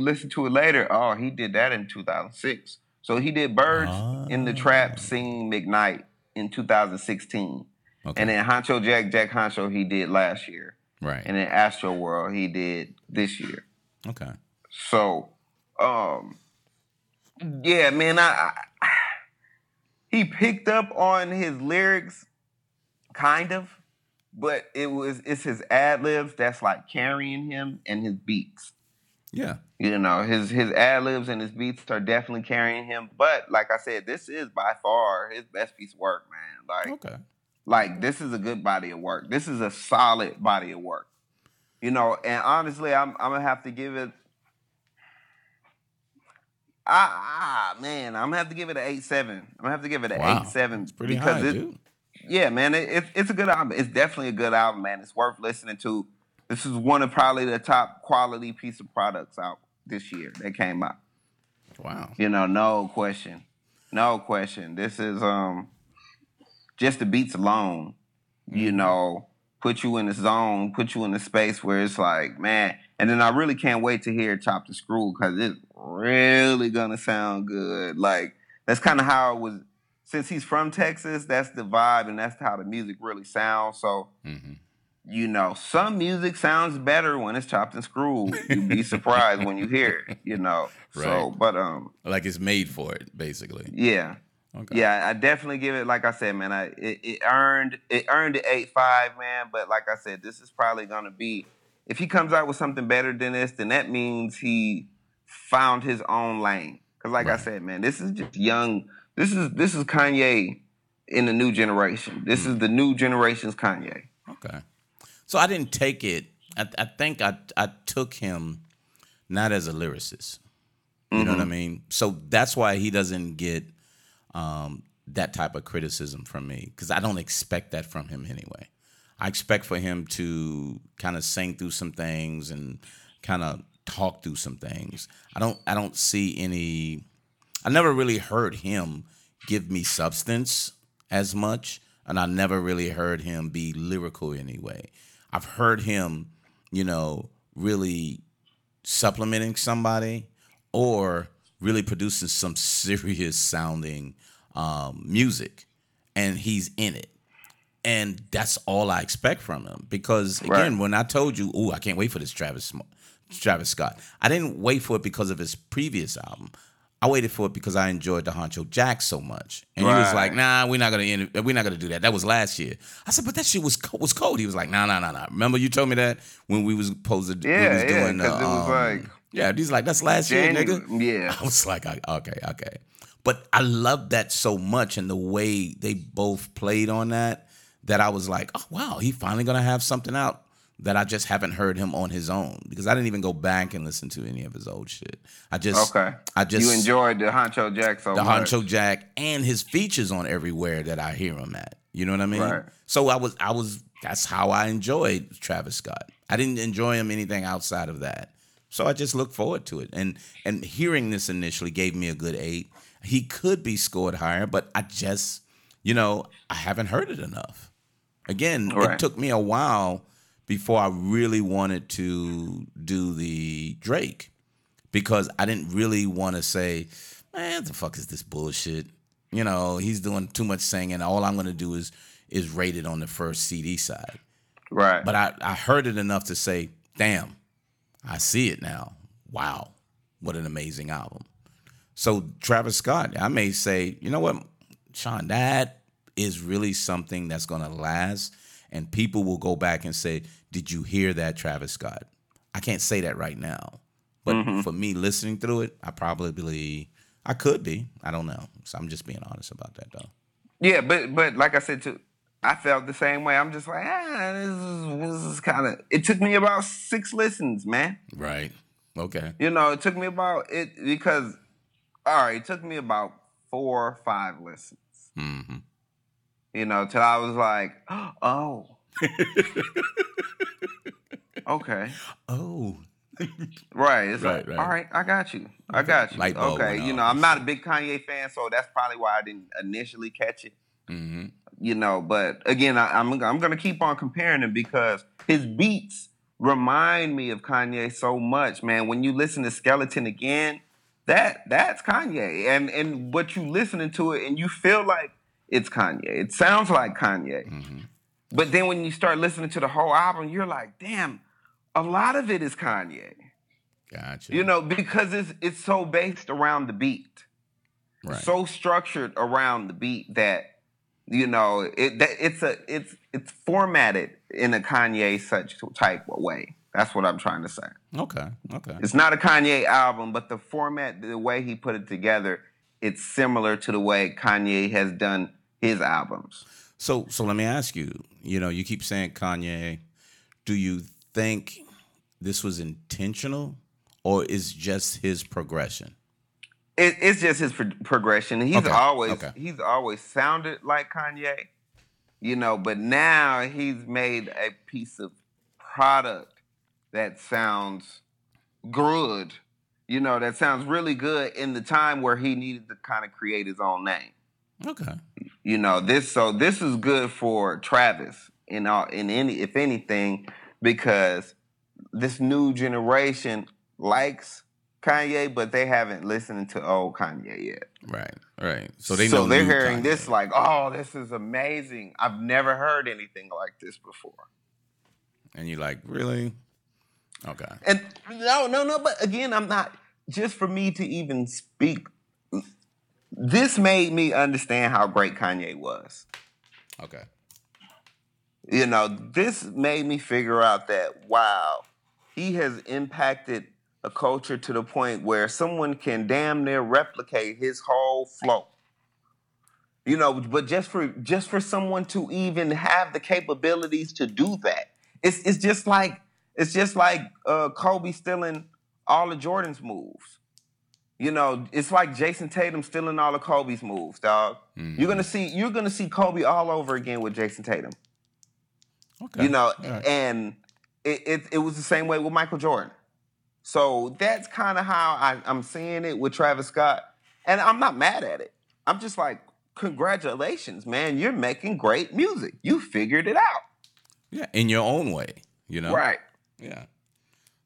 listen to it later, oh, he did that in 2006. So he did Birds in the Trap, Sing McKnight in 2016, okay. And then Huncho Jack Huncho he did last year, right? And then Astroworld he did this year. Okay. So, yeah, man, I he picked up on his lyrics, kind of. But it's his ad libs that's like carrying him and his beats. Yeah. You know, his ad libs and his beats are definitely carrying him. But like I said, this is by far his best piece of work, man. Like, okay. Like this is a good body of work. This is a solid body of work. You know, and honestly, I'm gonna have to give it I'm gonna have to give it an 8.7. I'm gonna have to give it an 8.7. It's pretty high, dude. Yeah, man, it's a good album. It's definitely a good album, man. It's worth listening to. This is one of probably the top quality piece of products out this year that came out. Wow. You know, no question. No question. This is just the beats alone, you know, put you in the zone, put you in the space where it's like, man. And then I really can't wait to hear Chop the Screw because it's really going to sound good. Like, that's kind of how it was. Since he's from Texas, that's the vibe, and that's how the music really sounds. So, you know, some music sounds better when it's chopped and screwed. You'd be surprised when you hear it, you know. Right. So, but like it's made for it, basically. Yeah, okay. Yeah. I definitely give it. Like I said, man, it earned the 8.5, man. But like I said, this is probably gonna be if he comes out with something better than this, then that means he found his own lane. Because like I said, man, this is just young. This is Kanye in the new generation. This is the new generation's Kanye. Okay. So I didn't take it. I think I took him not as a lyricist. You know what I mean? So that's why he doesn't get that type of criticism from me because I don't expect that from him anyway. I expect for him to kind of sing through some things and kind of talk through some things. I don't see any. I never really heard him give me substance as much, and I never really heard him be lyrical anyway. I've heard him, you know, really supplementing somebody or really producing some serious sounding music, and he's in it. And that's all I expect from him because, again, when I told you, I can't wait for this Travis Scott, I didn't wait for it because of his previous album. I waited for it because I enjoyed the Huncho Jack so much, and he was like, "Nah, we're not gonna do that. That was last year." I said, "But that shit was cold." He was like, "Nah. Remember you told me that when we was supposed to doing he's like, that's last year, nigga." Yeah, I was like, "Okay." But I loved that so much, and the way they both played on that I was like, "Oh wow, he finally gonna have something out." That I just haven't heard him on his own because I didn't even go back and listen to any of his old shit. I just you enjoyed the Huncho Jack so much. The Huncho Jack and his features on everywhere that I hear him at. You know what I mean? Right. So I was that's how I enjoyed Travis Scott. I didn't enjoy him anything outside of that. So I just look forward to it. And hearing this initially gave me a good 8. He could be scored higher, but I just, you know, I haven't heard it enough. Again, it took me a while before I really wanted to do the Drake because I didn't really want to say, man, the fuck is this bullshit? You know, he's doing too much singing. All I'm going to do is rate it on the first CD side. Right. But I heard it enough to say, damn, I see it now. Wow. What an amazing album. So Travis Scott, I may say, you know what, Sean, that is really something that's going to last. And people will go back and say, did you hear that, Travis Scott? I can't say that right now. But for me, listening through it, I could be. I don't know. So I'm just being honest about that, though. Yeah, but like I said, too, I felt the same way. I'm just like, this is kind of... It took me about 6 listens, man. Right. Okay. You know, it took me about... it took me about 4 or 5 listens. Mm-hmm. You know, till I was like, oh. Okay. Oh. Right. It's right, like, right. All right, I got you. I got you. Light bulb okay. Went off. You know, I'm not a big Kanye fan, so that's probably why I didn't initially catch it. Mm-hmm. You know, but again, I'm gonna keep on comparing him because his beats remind me of Kanye so much, man. When you listen to Skeleton again, that's Kanye, and what you listening to it, and you feel like it's Kanye. It sounds like Kanye. Mm-hmm. But then when you start listening to the whole album, you're like, damn, a lot of it is Kanye. Gotcha. You know, because it's so based around the beat, right. So structured around the beat that you know it's formatted in a Kanye such type of way. That's what I'm trying to say. Okay. It's not a Kanye album, but the format, the way he put it together, it's similar to the way Kanye has done his albums. So let me ask you. You know, you keep saying Kanye. Do you think this was intentional, or is just his progression? It's just his progression. He's always sounded like Kanye, you know. But now he's made a piece of product that sounds good, you know. That sounds really good in the time where he needed to kind of create his own name. Okay. You know this, so this is good for Travis if anything, because this new generation likes Kanye, but they haven't listened to old Kanye yet. Right. So they're hearing Kanye. This like, oh, this is amazing. I've never heard anything like this before. And you're like, really? Okay. And no. But again, I'm not. Just for me to even speak, this made me understand how great Kanye was. Okay. You know, this made me figure out that, wow, he has impacted a culture to the point where someone can damn near replicate his whole flow. You know, but just for someone to even have the capabilities to do that, it's just like Kobe stealing all of Jordan's moves. You know, it's like Jason Tatum stealing all of Kobe's moves, dog. Mm-hmm. You're gonna see Kobe all over again with Jason Tatum. Okay. You know, right. And it was the same way with Michael Jordan. So that's kind of how I'm seeing it with Travis Scott. And I'm not mad at it. I'm just like, congratulations, man. You're making great music. You figured it out. Yeah, in your own way, you know? Right. Yeah.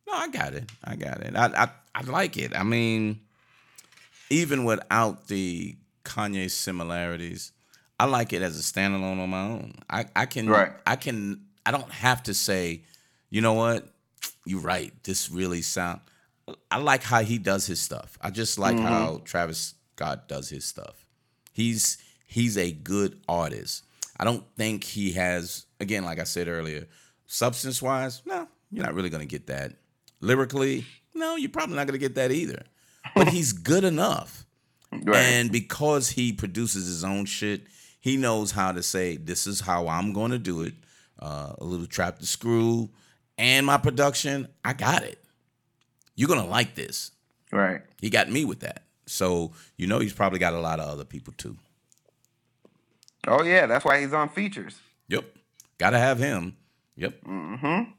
No, I got it. I like it. I mean, even without the Kanye similarities, I like it as a standalone on my own. I don't have to say, you know what? You're right. This really sound. I like how he does his stuff. I just like how Travis Scott does his stuff. He's a good artist. I don't think he has, again, like I said earlier, substance-wise, no, you're not really going to get that. Lyrically, no, you're probably not going to get that either. But he's good enough. Right. And because he produces his own shit, he knows how to say, this is how I'm going to do it. A little trap to screw. And my production, I got it. You're going to like this. Right. He got me with that. So, you know, he's probably got a lot of other people, too. Oh, yeah. That's why he's on features. Yep. Got to have him. Yep. Mm-hmm.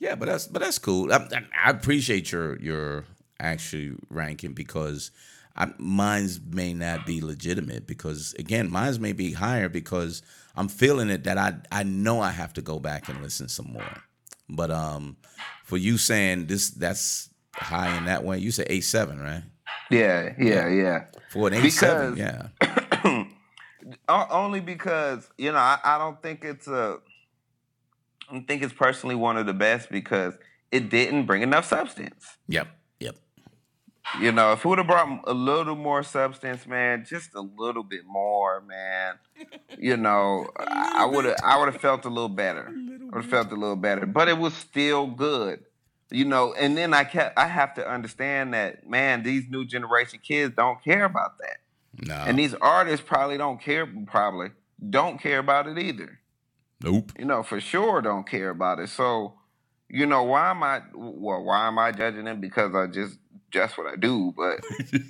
Yeah, but that's cool. I appreciate your actually ranking because mine's may not be legitimate because, again, mine's may be higher because I'm feeling it that I know I have to go back and listen some more. But for you saying that's high in that way, you said 8.7, right? Yeah. For an 8.7, yeah. Only because, you know, I don't think it's personally one of the best because it didn't bring enough substance. Yep. You know, if it would have brought a little more substance, man, just a little bit more, man. You know, I would have felt a little better. I would have felt a little better, but it was still good. You know, and then I have to understand that, man, these new generation kids don't care about that. No. And these artists probably don't care about it either. Nope. You know, for sure don't care about it. So, you know, why am I judging them? Because I just what I do, but,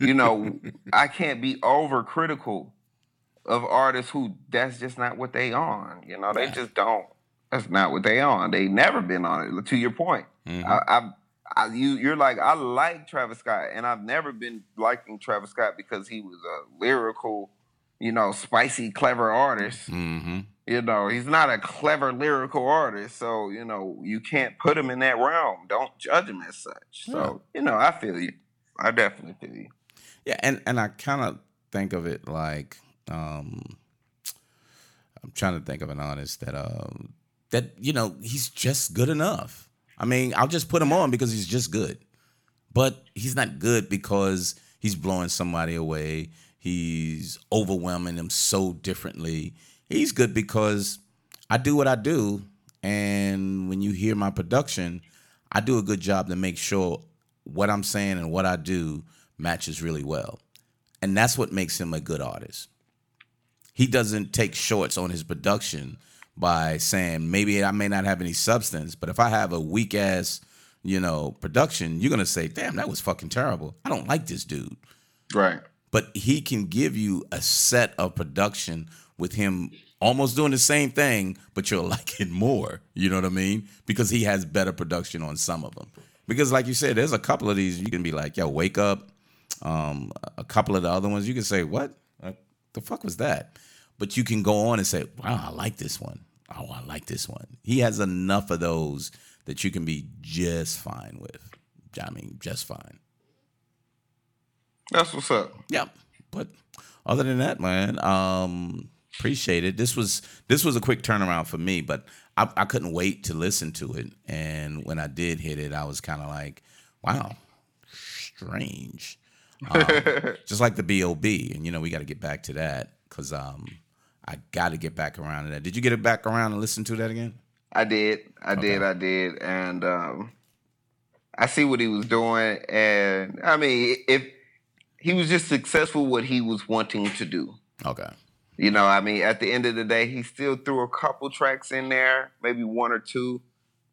you know, I can't be overcritical of artists who that's just not what they on. You know, they just don't. That's not what they on. They never been on it. To your point, mm-hmm. You're like, I like Travis Scott, and I've never been liking Travis Scott because he was a lyrical, spicy, clever artist. Mm-hmm. He's not a clever lyrical artist, so, you can't put him in that realm. Don't judge him as such. Yeah. So, I feel you. I definitely feel you. Yeah, and I kind of think of it like, I'm trying to think of an artist that he's just good enough. I mean, I'll just put him on because he's just good. But he's not good because he's blowing somebody away. He's overwhelming them so differently. He's good because I do what I do. And when you hear my production, I do a good job to make sure what I'm saying and what I do matches really well. And that's what makes him a good artist. He doesn't take shorts on his production by saying, maybe I may not have any substance, but if I have a weak ass, production, you're going to say, damn, that was fucking terrible. I don't like this dude. Right. But he can give you a set of production with him almost doing the same thing, but you'll like it more. You know what I mean? Because he has better production on some of them. Because like you said, there's a couple of these you can be like, yo, Wake Up. A couple of the other ones you can say, what the fuck was that? But you can go on and say, wow, I like this one. Oh, I like this one. He has enough of those that you can be just fine with. I mean, just fine. That's what's up. Yep. But other than that, man, appreciate it. This was a quick turnaround for me, but I couldn't wait to listen to it. And when I did hit it, I was kind of like, wow, strange. Just like the B.O.B. And, we got to get back to that because I got to get back around to that. Did you get it back around and listen to that again? I did. And I see what he was doing. And, I mean, if he was just successful what he was wanting to do. Okay. I mean, at the end of the day, he still threw a couple tracks in there, maybe one or two.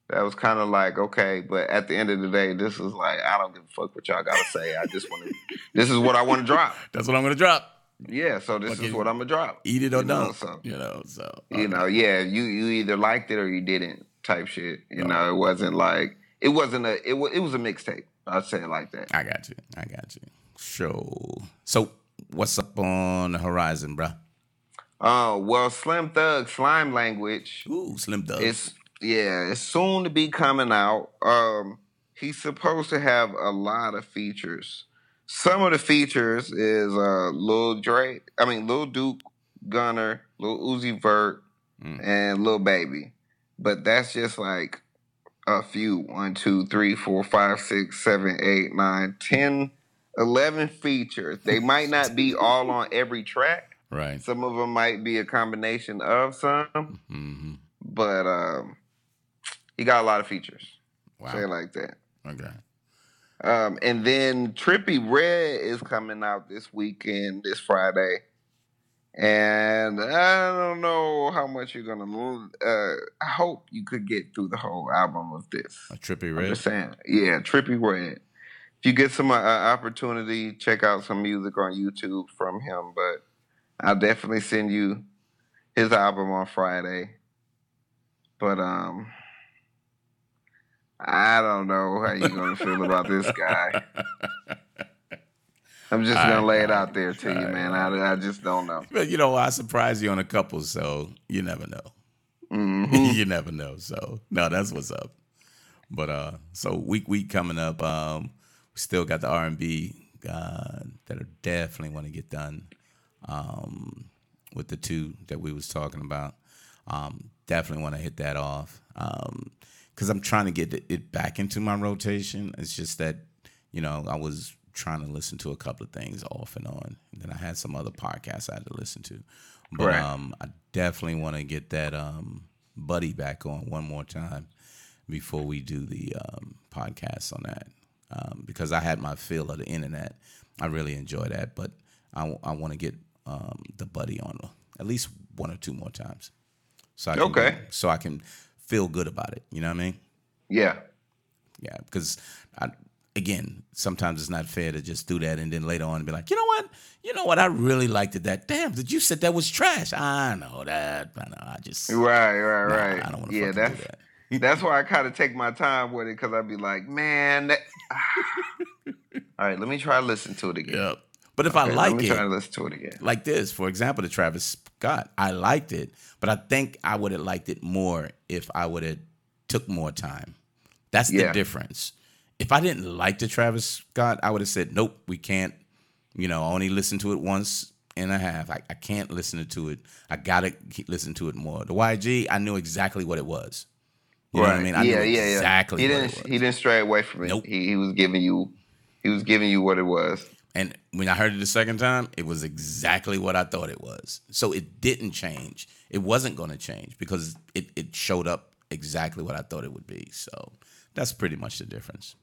That was kind of like, okay, but at the end of the day, this is like, I don't give a fuck what y'all got to say. I just want to, this is what I want to drop. That's what I'm going to drop. Yeah, so this is what I'm going to drop. Eat it or don't. You either liked it or you didn't type shit. It wasn't like, it was a mixtape. I'd say it like that. I got you. Sure. So what's up on the horizon, bro? Well, Slim Thug, Slime Language. Ooh, Slim Thug. It's soon to be coming out. He's supposed to have a lot of features. Some of the features is Lil Duke, Gunner, Lil Uzi Vert, and Lil Baby. But that's just like a few. 1, 2, 3, 4, 5, 6, 7, 8, 9, 10, 11 features. They might not be all on every track. Right. Some of them might be a combination of some. Mm-hmm. But he got a lot of features. Wow. Say it like that. Okay. And then Trippy Red is coming out this weekend, this Friday. And I don't know how much you're going to move. I hope you could get through the whole album of this. A Trippy Red? I'm just saying. Yeah, Trippy Red. If you get some opportunity, check out some music on YouTube from him. But I'll definitely send you his album on Friday. But I don't know how you're going to feel about this guy. I'm just going to lay it out there to you, man. I just don't know. But I surprised you on a couple, so you never know. Mm-hmm. You never know. So, no, that's what's up. But so week coming up. We still got the R&B that I definitely want to get done with the two that we was talking about. Definitely want to hit that off because I'm trying to get it back into my rotation. It's just that, I was trying to listen to a couple of things off and on. And then I had some other podcasts I had to listen to. But right. I definitely want to get that buddy back on one more time before we do the podcast on that because I had my feel of the internet. I really enjoy that. But I want to get the buddy on at least one or two more times. So I can feel good about it. You know what I mean? Yeah. Yeah, because again, sometimes it's not fair to just do that and then later on be like, you know what, I really liked it. That damn, did you said that was trash? I know that. I know. I just right. I don't want to. Yeah, that's do that. That's why I kind of take my time with it because I'd be like, man, that... all right, let me try to listen to it again. Yep. But if I like it, listen to it again. Like this, for example, the Travis Scott, I liked it, but I think I would have liked it more if I would have took more time. That's the difference. If I didn't like the Travis Scott, I would have said, nope, we can't, I only listened to it once and a half. I can't listen to it. I got to listen to it more. The YG, I knew exactly what it was. You know what I mean? I knew exactly what it was. He didn't stray away from it. Nope. He was giving you what it was. And when I heard it the second time, it was exactly what I thought it was. So it didn't change. It wasn't going to change because it showed up exactly what I thought it would be. So that's pretty much the difference.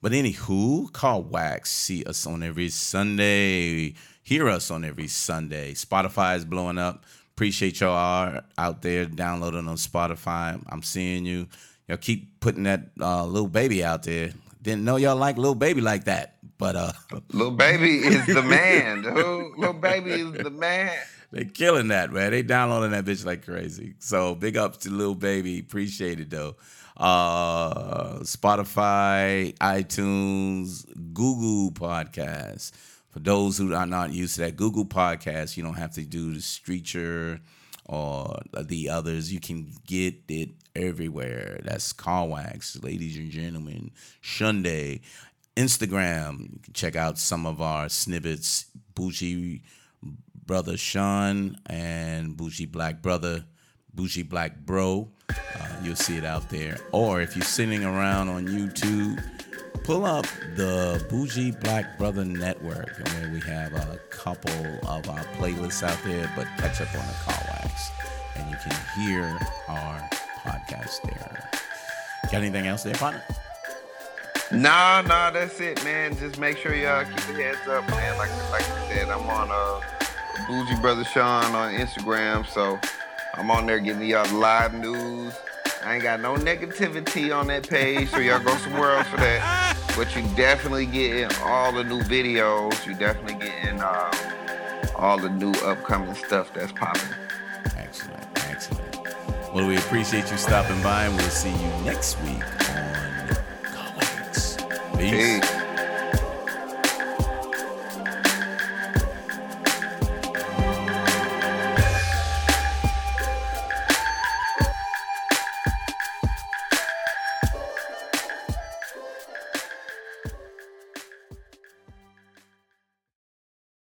But anywho, Car Wax, see us on every Sunday. Hear us on every Sunday. Spotify is blowing up. Appreciate y'all are out there downloading on Spotify. I'm seeing you. Y'all keep putting that Lil Baby out there. Didn't know y'all like Lil Baby like that. But Lil Baby is the man. Lil Baby is the man. They're killing that, man. They downloading that bitch like crazy. So big ups to Lil Baby. Appreciate it though. Spotify, iTunes, Google Podcasts. For those who are not used to that Google Podcast, you don't have to do the Streacher or the others. You can get it everywhere. That's Car Wax, ladies and gentlemen. Sunday. Instagram, you can check out some of our snippets. Bougie Brother Sean and Bougie Black Brother, Bougie Black Bro. You'll see it out there. Or if you're sitting around on YouTube, pull up the Bougie Black Brother Network, where we have a couple of our playlists out there, but catch up on the Car Wax, and you can hear our podcast there. Got anything else there, partner? Nah, that's it, man. Just make sure y'all keep your heads up, man. Like I said, I'm on Bougie Brother Sean on Instagram, so I'm on there giving y'all live news. I ain't got no negativity on that page, so y'all go somewhere else for that. But you definitely get in all the new videos. You definitely get in all the new upcoming stuff that's popping. Excellent. Well, we appreciate you stopping by, and we'll see you next week on Peace.